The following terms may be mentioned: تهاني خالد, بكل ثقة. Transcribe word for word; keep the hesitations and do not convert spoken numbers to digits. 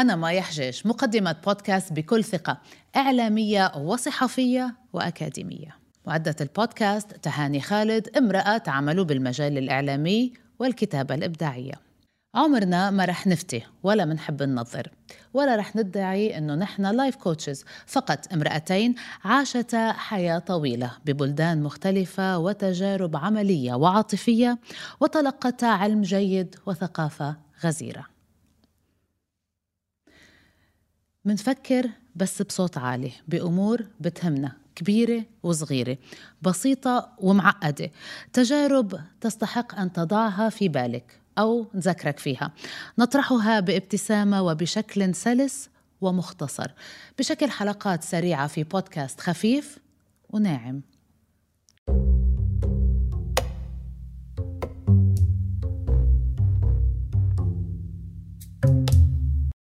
أنا مايا حجاج، مقدمة بودكاست بكل ثقة، إعلامية وصحفية وأكاديمية. معدة البودكاست تهاني خالد، امرأة تعمل بالمجال الإعلامي والكتابة الإبداعية. عمرنا ما رح نفتي ولا منحب ننظر ولا رح ندعي أنه نحن لايف كوتشز، فقط امرأتين عاشتا حياة طويلة ببلدان مختلفة وتجارب عملية وعاطفية، وتلقتا علم جيد وثقافة غزيرة. منفكر بس بصوت عالي بأمور بتهمنا، كبيرة وصغيرة، بسيطة ومعقدة، تجارب تستحق أن تضعها في بالك أو نذكرك فيها، نطرحها بابتسامة وبشكل سلس ومختصر، بشكل حلقات سريعة في بودكاست خفيف وناعم.